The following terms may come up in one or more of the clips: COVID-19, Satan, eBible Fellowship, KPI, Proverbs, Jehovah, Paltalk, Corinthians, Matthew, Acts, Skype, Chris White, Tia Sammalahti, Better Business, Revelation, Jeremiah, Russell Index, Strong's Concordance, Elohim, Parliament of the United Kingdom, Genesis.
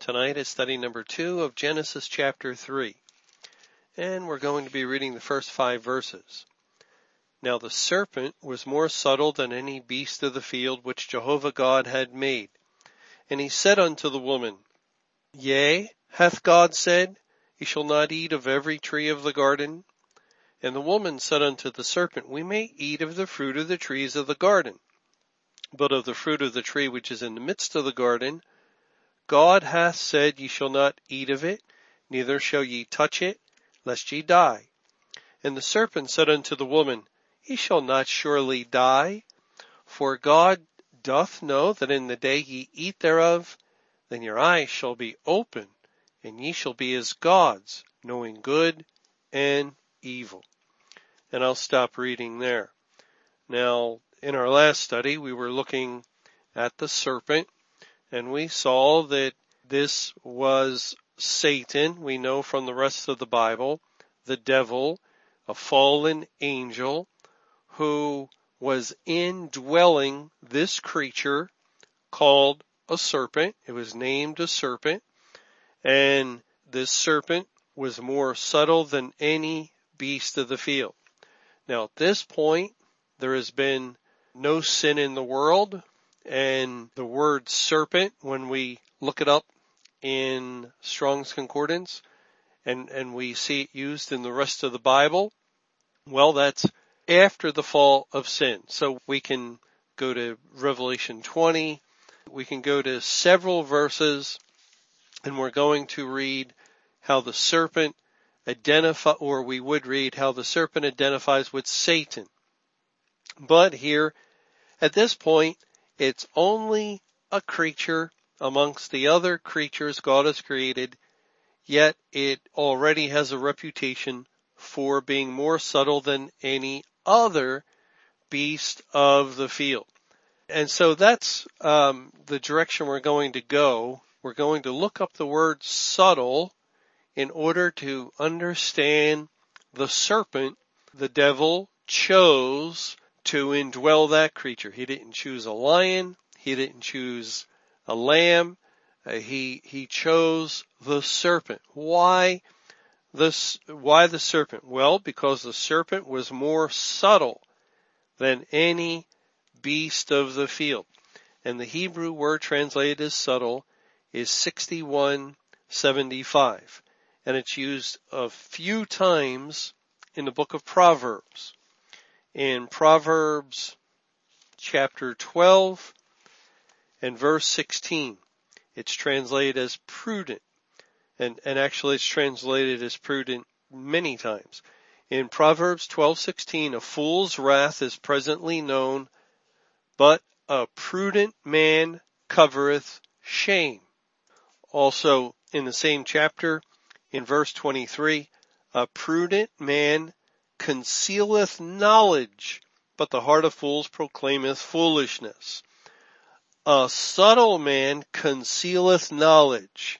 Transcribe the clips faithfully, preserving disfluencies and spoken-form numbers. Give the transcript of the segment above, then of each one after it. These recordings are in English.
Tonight is study number two of Genesis chapter three, and we're going to be reading the first five verses. Now the serpent was more subtle than any beast of the field which Jehovah God had made. And he said unto the woman, Yea, hath God said, Ye shall not eat of every tree of the garden? And the woman said unto the serpent, We may eat of the fruit of the trees of the garden, but of the fruit of the tree which is in the midst of the garden, God hath said, Ye shall not eat of it, neither shall ye touch it, lest ye die. And the serpent said unto the woman, Ye shall not surely die, for God doth know that in the day ye eat thereof, then your eyes shall be open, and ye shall be as gods, knowing good and evil. And I'll stop reading there. Now, in our last study, we were looking at the serpent, and we saw that this was Satan, we know from the rest of the Bible, the devil, a fallen angel, who was indwelling this creature called a serpent. It was named a serpent. And this serpent was more subtle than any beast of the field. Now, at this point, there has been no sin in the world. And the word serpent, when we look it up in Strong's Concordance, and, and we see it used in the rest of the Bible, well, that's after the fall of sin. So we can go to Revelation twenty. We can go to several verses, and we're going to read how the serpent identify, or we would read how the serpent identifies with Satan. But here, at this point, it's only a creature amongst the other creatures God has created, yet it already has a reputation for being more subtle than any other beast of the field. And so that's um, the direction we're going to go. We're going to look up the word subtle in order to understand the serpent. The devil chose to indwell that creature. He didn't choose a lion. He didn't choose a lamb. Uh, he he chose the serpent. Why this? Why the serpent? Well, because the serpent was more subtle than any beast of the field. And the Hebrew word translated as subtle is sixty-one seventy-five, and it's used a few times in the book of Proverbs. In Proverbs chapter twelve and verse sixteen, it's translated as prudent. And, and actually it's translated as prudent many times. In Proverbs twelve sixteen, a fool's wrath is presently known, but a prudent man covereth shame. Also in the same chapter, in verse twenty-three, a prudent man concealeth knowledge, but the heart of fools proclaimeth foolishness. A subtle man concealeth knowledge.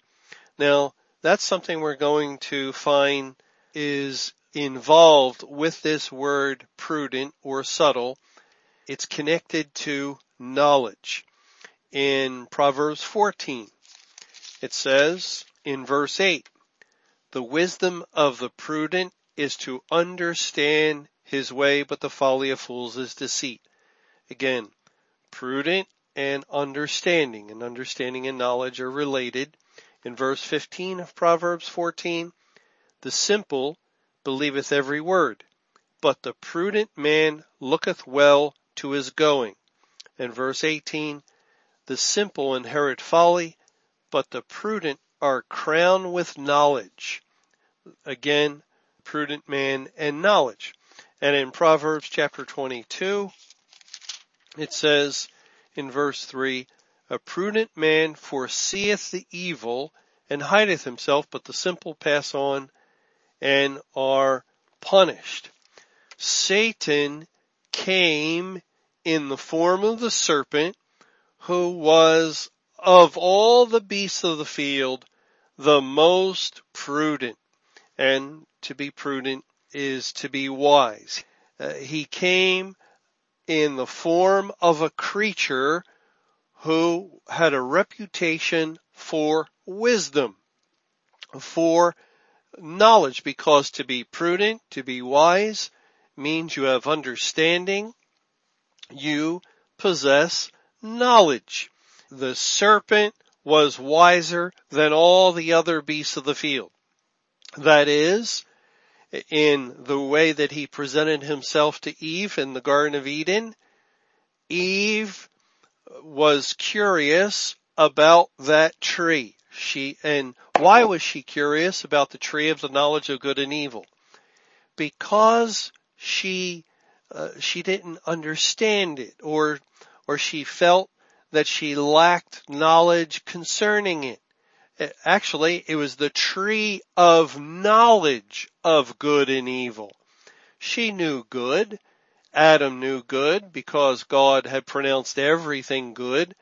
Now, that's something we're going to find is involved with this word prudent or subtle. It's connected to knowledge. In Proverbs fourteen, it says in verse eight, the wisdom of the prudent is to understand his way, but the folly of fools is deceit. Again, prudent and understanding, and understanding and knowledge are related. In verse fifteen of Proverbs fourteen, the simple believeth every word, but the prudent man looketh well to his going. And verse eighteen, the simple inherit folly, but the prudent are crowned with knowledge. Again, prudent man and knowledge. And in Proverbs chapter twenty-two, it says in verse three, a prudent man foreseeth the evil and hideth himself, but the simple pass on and are punished. Satan came in the form of the serpent, who was of all the beasts of the field the most prudent. And to be prudent is to be wise. Uh, he came in the form of a creature who had a reputation for wisdom, for knowledge, because to be prudent, to be wise, means you have understanding, you possess knowledge. The serpent was wiser than all the other beasts of the field. That is, in the way that he presented himself to Eve in the Garden of Eden, Eve was curious about that tree. She, and why was she curious about the tree of the knowledge of good and evil? Because she, uh, she didn't understand it, or, or she felt that she lacked knowledge concerning it. Actually, it was the tree of knowledge of good and evil. She knew good. Adam knew good because God had pronounced everything good.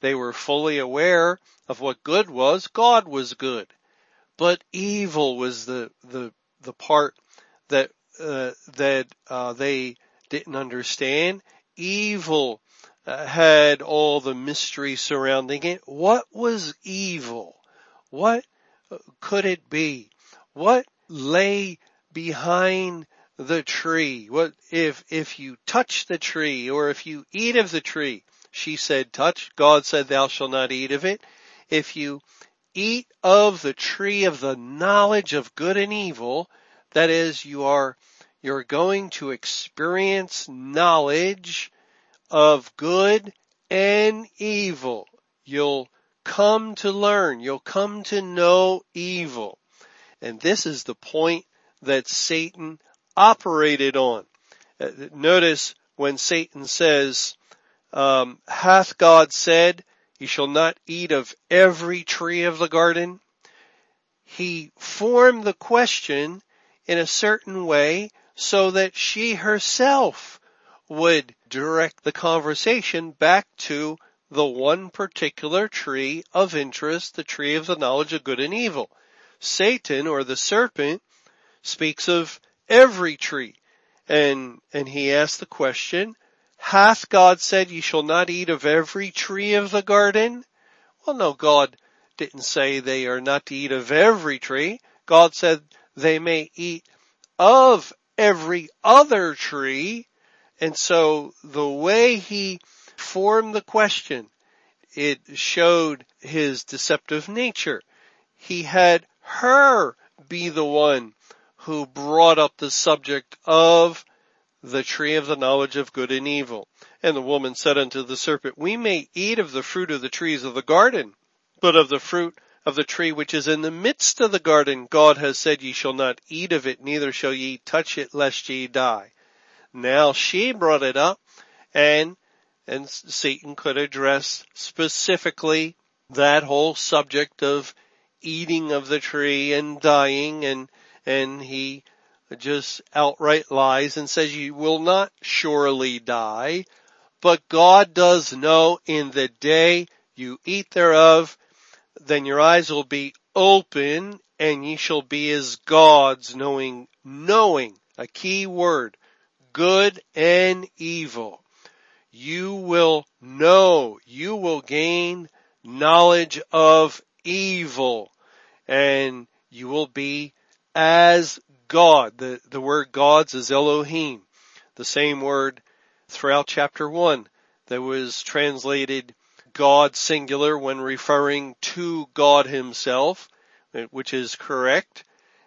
They were fully aware of what good was. God was good. But evil was the, the, the part that, uh, that, uh, they didn't understand. Evil uh, had all the mystery surrounding it. What was evil? What could it be? What lay behind the tree? What if, if you touch the tree, or if you eat of the tree? She said touch. God said thou shalt not eat of it. If you eat of the tree of the knowledge of good and evil, that is, you are, you're going to experience knowledge of good and evil. You'll come to learn. You'll come to know evil. And this is the point that Satan operated on. Notice when Satan says, um, hath God said, ye shall not eat of every tree of the garden? He formed the question in a certain way so that she herself would direct the conversation back to the one particular tree of interest, the tree of the knowledge of good and evil. Satan, or the serpent, speaks of every tree. And, and he asks the question, hath God said ye shall not eat of every tree of the garden? Well, no, God didn't say they are not to eat of every tree. God said they may eat of every other tree. And so the way he formed the question, it showed his deceptive nature. He had her be the one who brought up the subject of the tree of the knowledge of good and evil. And the woman said unto the serpent, we may eat of the fruit of the trees of the garden, but of the fruit of the tree which is in the midst of the garden, God has said, ye shall not eat of it, neither shall ye touch it, lest ye die. Now she brought it up, and And Satan could address specifically that whole subject of eating of the tree and dying. And, and he just outright lies and says, you will not surely die, but God does know, in the day you eat thereof, then your eyes will be open, and ye shall be as gods, knowing, knowing, a key word, good and evil. You will know, you will gain knowledge of evil, and you will be as God. The, the word gods is Elohim, the same word throughout chapter one that was translated God singular when referring to God himself, which is correct.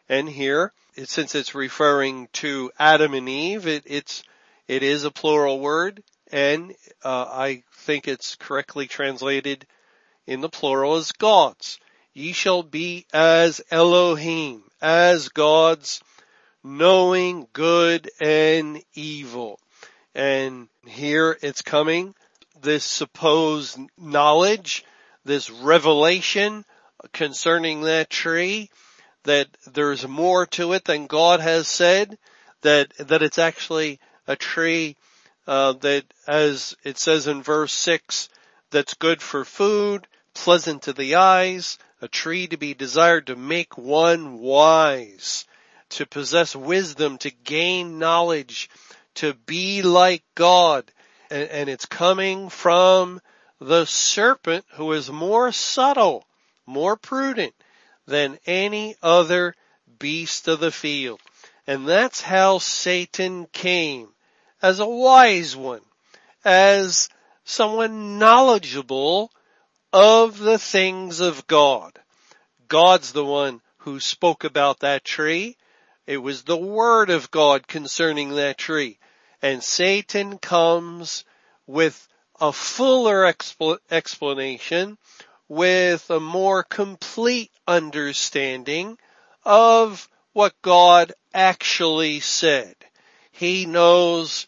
And here, it, since it's referring to Adam and Eve, it, it's, it is a plural word. And uh, I think it's correctly translated in the plural as gods. Ye shall be as Elohim, as gods, knowing good and evil. And here it's coming, this supposed knowledge, this revelation concerning that tree, that there's more to it than God has said, that that it's actually a tree uh, that, as it says in verse six, that's good for food, pleasant to the eyes, a tree to be desired to make one wise, to possess wisdom, to gain knowledge, to be like God. And, and it's coming from the serpent, who is more subtle, more prudent than any other beast of the field. And that's how Satan came, as a wise one, as someone knowledgeable of the things of God. God's the one who spoke about that tree. It was the word of God concerning that tree. And Satan comes with a fuller expl- explanation, with a more complete understanding of what God actually said. He knows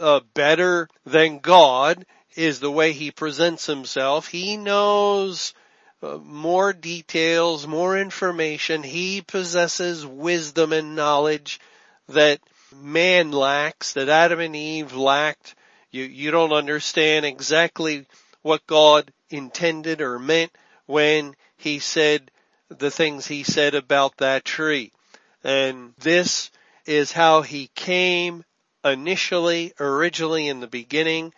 uh, better than God, is the way he presents himself. He knows uh, more details, more information. He possesses wisdom and knowledge that man lacks, that Adam and Eve lacked. You, you don't understand exactly what God intended or meant when he said the things he said about that tree. And this is how he came initially, originally in the beginning.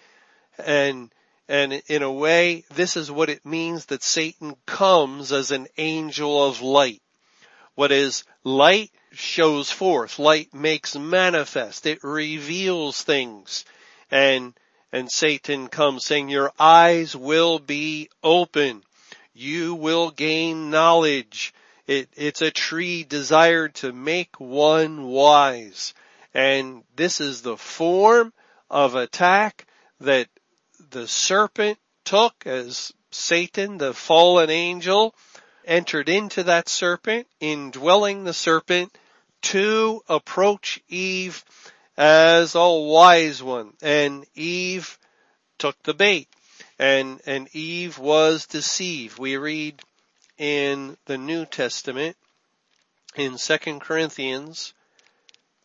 And, and in a way, this is what it means that Satan comes as an angel of light. What is light shows forth. Light makes manifest. It reveals things. And, and Satan comes saying, your eyes will be open. You will gain knowledge. It, it's a tree desired to make one wise. And this is the form of attack that the serpent took, as Satan, the fallen angel, entered into that serpent, indwelling the serpent to approach Eve as a wise one. And Eve took the bait, and, and Eve was deceived. We read in the New Testament, in Second Corinthians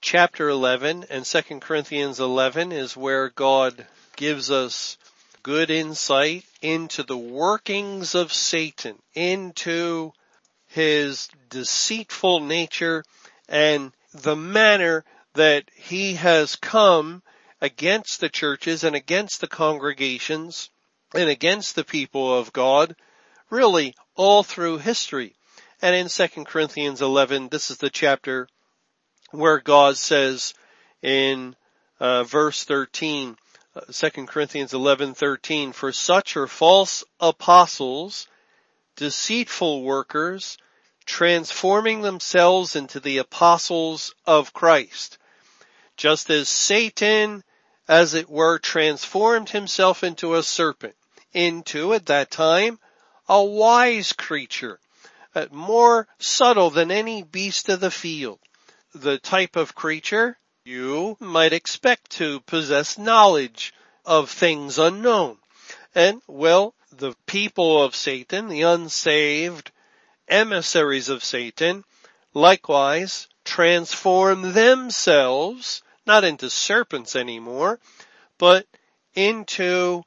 chapter eleven, and Second Corinthians eleven is where God gives us good insight into the workings of Satan, into his deceitful nature and the manner that he has come against the churches and against the congregations and against the people of God, really all through history. And in Second Corinthians eleven, this is the chapter where God says in uh, verse thirteen, Second Corinthians eleven thirteen, for such are false apostles, deceitful workers, transforming themselves into the apostles of Christ. Just as Satan, as it were, transformed himself into a serpent, into, at that time, a wise creature, more subtle than any beast of the field. The type of creature you might expect to possess knowledge of things unknown. And, well, the people of Satan, the unsaved emissaries of Satan, likewise transform themselves, not into serpents anymore, but into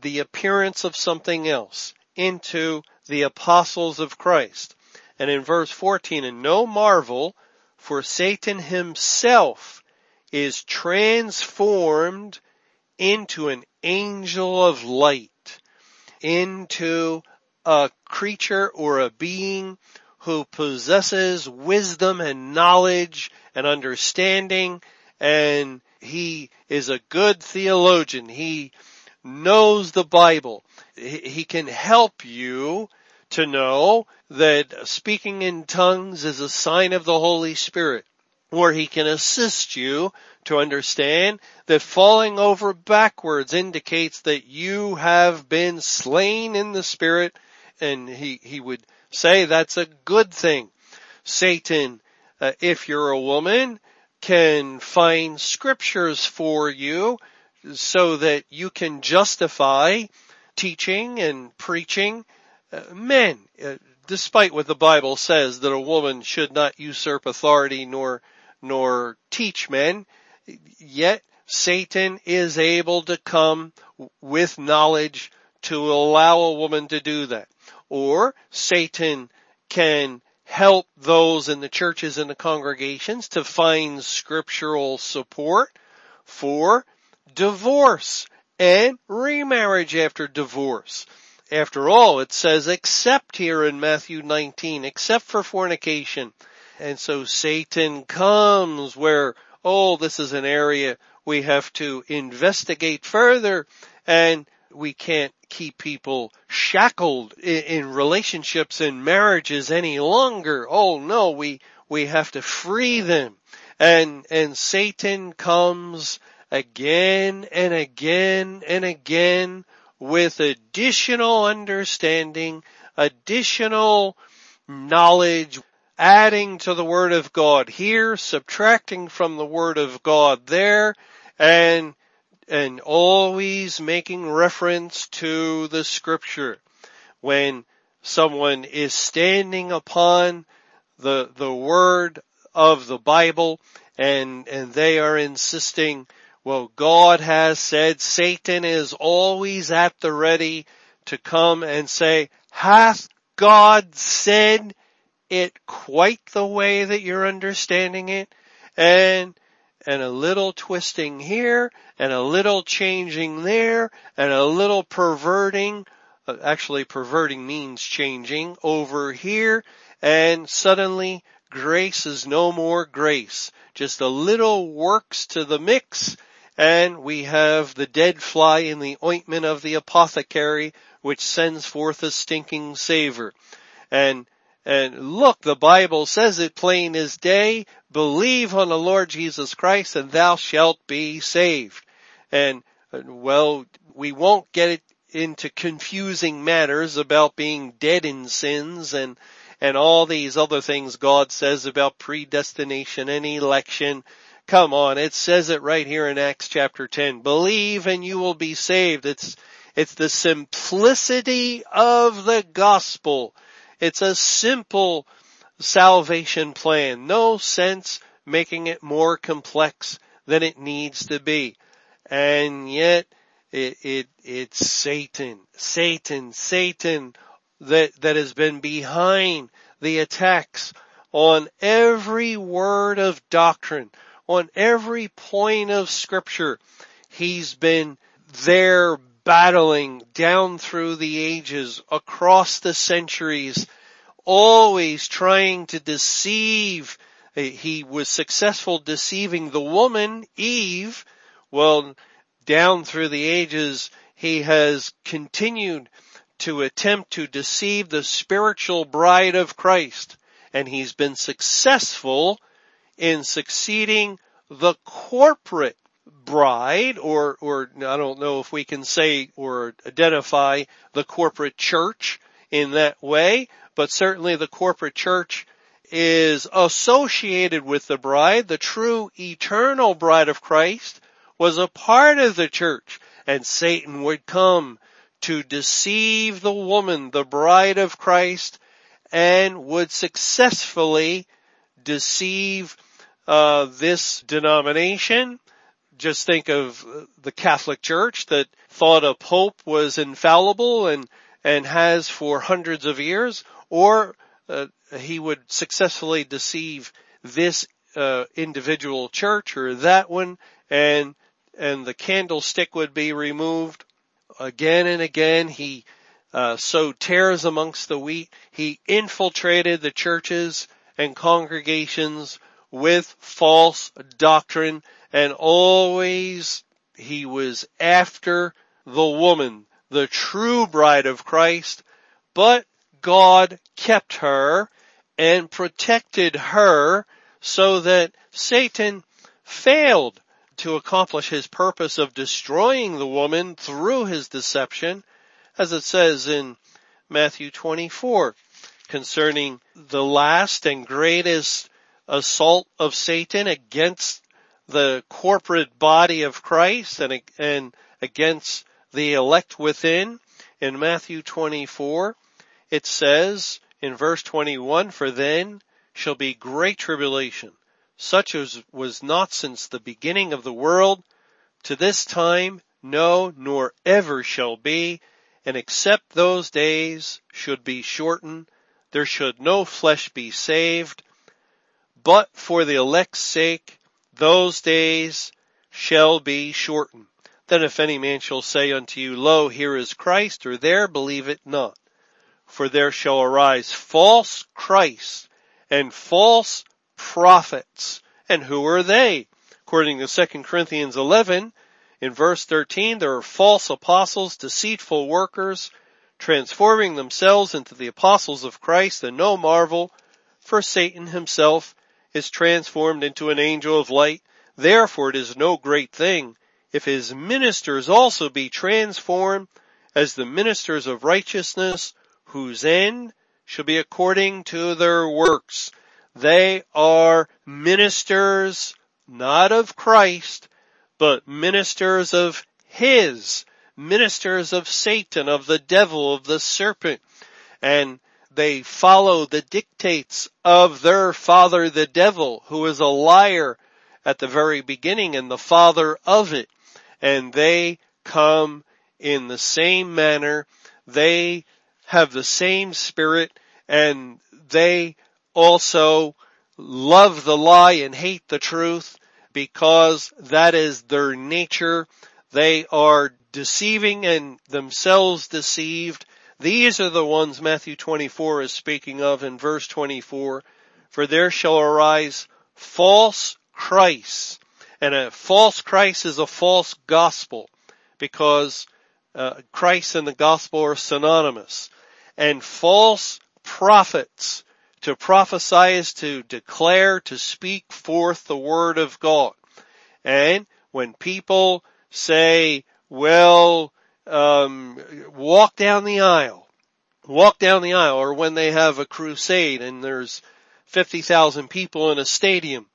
the appearance of something else, into the apostles of Christ. And in verse fourteen, and no marvel, for Satan himself is transformed into an angel of light, into a creature or a being who possesses wisdom and knowledge and understanding, and he is a good theologian. He knows the Bible. He can help you to know that speaking in tongues is a sign of the Holy Spirit. Or he can assist you to understand that falling over backwards indicates that you have been slain in the Spirit. And he, he would say that's a good thing. Satan, uh, if you're a woman, can find scriptures for you so that you can justify teaching and preaching. Uh, men, uh, despite what the Bible says, that a woman should not usurp authority nor nor teach men, yet Satan is able to come with knowledge to allow a woman to do that. Or Satan can help those in the churches and the congregations to find scriptural support for divorce and remarriage after divorce. After all, it says, except here in Matthew nineteen, except for fornication. And so Satan comes where, oh, this is an area we have to investigate further, and we can't keep people shackled in relationships and marriages any longer. Oh no, we, we have to free them. And, and Satan comes again and again and again with additional understanding, additional knowledge, adding to the Word of God here, subtracting from the Word of God there, and and always making reference to the Scripture. When someone is standing upon the the Word of the Bible, and and they are insisting, well, God has said, Satan is always at the ready to come and say, hath God said it quite the way that you're understanding it? And and a little twisting here, and a little changing there, and a little perverting. Actually, perverting means changing over here. And suddenly, grace is no more grace. Just a little works to the mix. And we have the dead fly in the ointment of the apothecary, which sends forth a stinking savor. And And look, the Bible says it plain as day, believe on the Lord Jesus Christ and thou shalt be saved. And, well, we won't get it into confusing matters about being dead in sins and, and all these other things God says about predestination and election. Come on, it says it right here in Acts chapter ten. Believe and you will be saved. It's, it's the simplicity of the gospel. It's a simple salvation plan. No sense making it more complex than it needs to be. And yet, it, it, it's Satan, Satan, Satan that, that has been behind the attacks on every word of doctrine, on every point of Scripture. He's been there battling down through the ages, across the centuries, always trying to deceive. He was successful deceiving the woman, Eve. Well, down through the ages, he has continued to attempt to deceive the spiritual bride of Christ. And he's been successful in succeeding the corporate bride, or, or I don't know if we can say or identify the corporate church in that way, but certainly the corporate church is associated with the bride. The true eternal bride of Christ was a part of the church, and Satan would come to deceive the woman, the bride of Christ, and would successfully deceive uh, this denomination. Just think of the Catholic Church that thought a pope was infallible and and has for hundreds of years, or uh, he would successfully deceive this uh, individual church or that one, and and the candlestick would be removed again and again. He uh, sowed tares amongst the wheat. He infiltrated the churches and congregations with false doctrine, and always he was after the woman, the true bride of Christ, but God kept her and protected her so that Satan failed to accomplish his purpose of destroying the woman through his deception, as it says in Matthew twenty-four, concerning the last and greatest assault of Satan against the corporate body of Christ and, and against the elect within. In Matthew twenty-four, it says in verse twenty-one, for then shall be great tribulation, such as was not since the beginning of the world, to this time, no, nor ever shall be, and except those days should be shortened, there should no flesh be saved, but for the elect's sake, those days shall be shortened. Then if any man shall say unto you, Lo, here is Christ, or there, believe it not. For there shall arise false Christs and false prophets. And who are they? According to Second Corinthians eleven, in verse thirteen, there are false apostles, deceitful workers, transforming themselves into the apostles of Christ, and no marvel, for Satan himself is transformed into an angel of light. Therefore it is no great thing if his ministers also be transformed as the ministers of righteousness, whose end shall be according to their works. They are ministers, not of Christ, but ministers of his, ministers of Satan, of the devil, of the serpent. And they follow the dictates of their father, the devil, who is a liar at the very beginning and the father of it. And they come in the same manner. They have the same spirit, and they also love the lie and hate the truth, because that is their nature. They are deceiving and themselves deceived. These are the ones Matthew twenty-four is speaking of in verse twenty-four. For there shall arise false Christs. And a false Christ is a false gospel, because uh, Christ and the gospel are synonymous. And false prophets, to prophesy is to declare, to speak forth the word of God. And when people say, well, um, walk down the aisle, walk down the aisle, or when they have a crusade and there's fifty thousand people in a stadium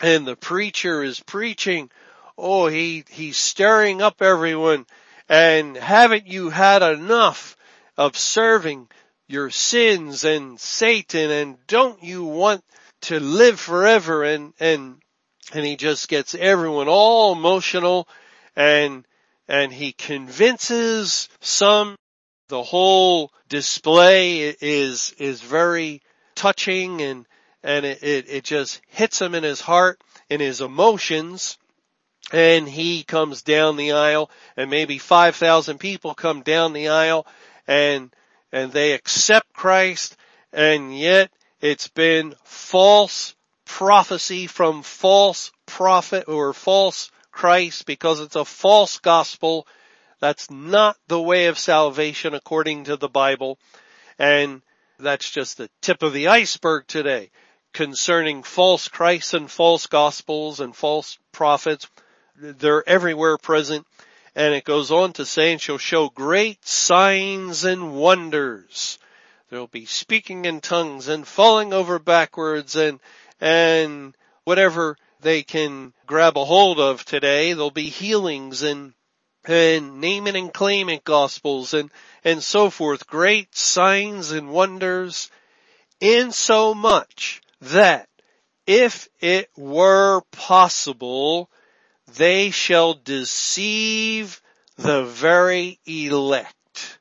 and the preacher is preaching, oh, he, he's stirring up everyone, and haven't you had enough of serving your sins and Satan, and don't you want to live forever? And, and, and he just gets everyone all emotional, and, and he convinces some. The whole display is, is very touching, and, and it, it, it just hits him in his heart, in his emotions. And he comes down the aisle, and maybe five thousand people come down the aisle, and And they accept Christ, and yet it's been false prophecy from false prophet or false Christ, because it's a false gospel. That's not the way of salvation according to the Bible. And that's just the tip of the iceberg today concerning false Christs and false gospels and false prophets. They're everywhere present. And it goes on to say, and shall show great signs and wonders. There will be speaking in tongues and falling over backwards, and and whatever they can grab a hold of today. There'll be healings and and name it and claim it gospels and and so forth. Great signs and wonders, insomuch that if it were possible, they shall deceive the very elect.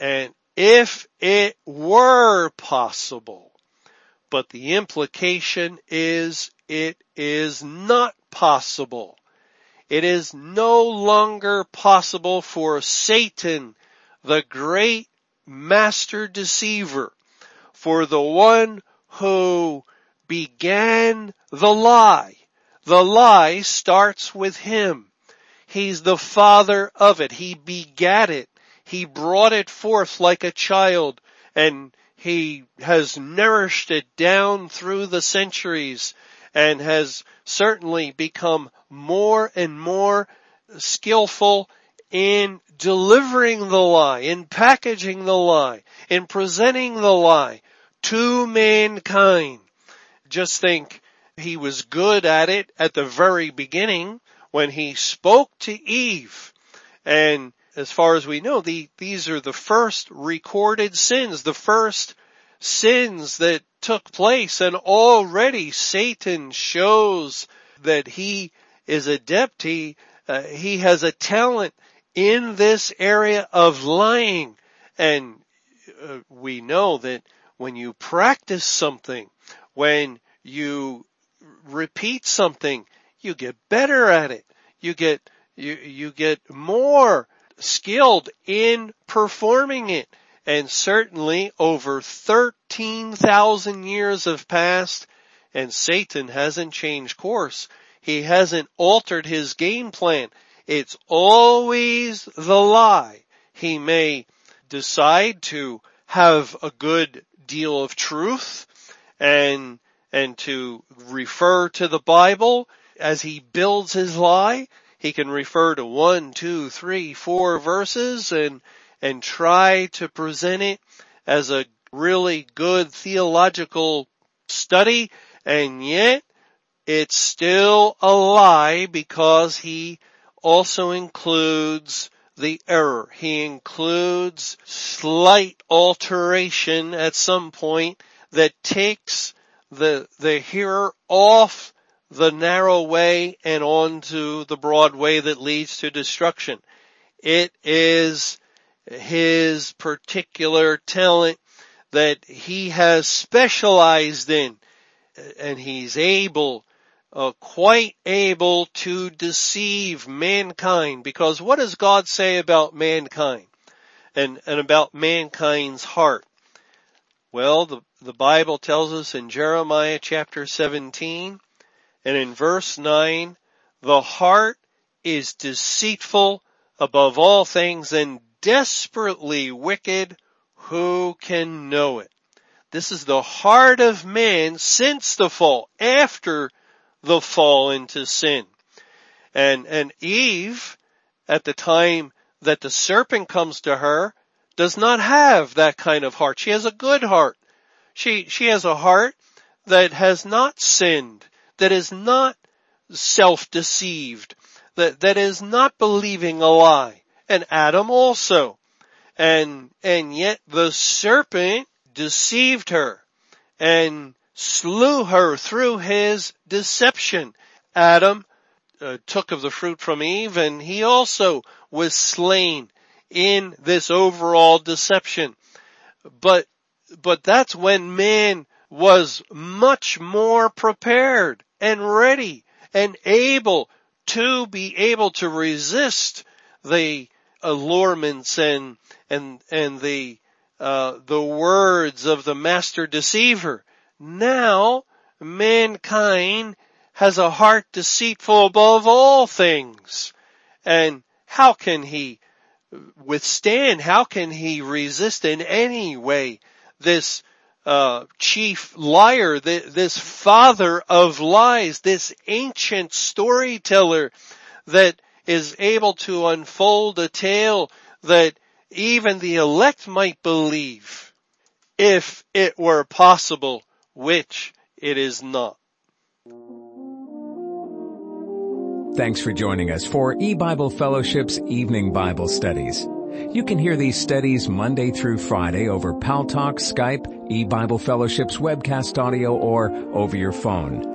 And if it were possible, but the implication is it is not possible. It is no longer possible for Satan, the great master deceiver, for the one who began the lie. The lie starts with him. He's the father of it. He begat it. He brought it forth like a child, and he has nourished it down through the centuries, and has certainly become more and more skillful in delivering the lie, in packaging the lie, in presenting the lie to mankind. Just think, he was good at it at the very beginning when he spoke to Eve. And as far as we know, the, these are the first recorded sins, the first sins that took place, and already Satan shows that he is adept. He, uh, he has a talent in this area of lying. And uh, we know that when you practice something, when you repeat something, you get better at it. You get, you, you get more skilled in performing it. And certainly over thirteen thousand years have passed, and Satan hasn't changed course. He hasn't altered his game plan. It's always the lie. He may decide to have a good deal of truth and and to refer to the Bible as he builds his lie. He can refer to one, two, three, four verses and and try to present it as a really good theological study, and yet it's still a lie because he also includes the error. He includes slight alteration at some point that takes the the hearer off the narrow way and onto the broad way that leads to destruction. It is his particular talent that he has specialized in, and he's able, uh, quite able to deceive mankind. Because what does God say about mankind and, and about mankind's heart? Well, the, the Bible tells us in Jeremiah chapter seventeen and in verse nine, the heart is deceitful above all things and desperately wicked, who can know it? This is the heart of man since the fall, after the fall into sin. And, and Eve, at the time that the serpent comes to her, does not have that kind of heart. She has a good heart. She, she has a heart that has not sinned, that is not self-deceived, that, that is not believing a lie. And Adam also. And, and yet the serpent deceived her and slew her through his deception. Adam uh, took of the fruit from Eve, and he also was slain in this overall deception. But, but that's when man was much more prepared and ready and able to be able to resist the allurements and and and the uh the words of the master deceiver. Now mankind has a heart deceitful above all things, and how can he withstand? How can he resist in any way this uh chief liar, th- this father of lies, this ancient storyteller that is able to unfold a tale that even the elect might believe, if it were possible, which it is not. Thanks for joining us for eBible Fellowship's Evening Bible Studies. You can hear these studies Monday through Friday over Paltalk, Skype, eBible Fellowship's webcast audio, or over your phone.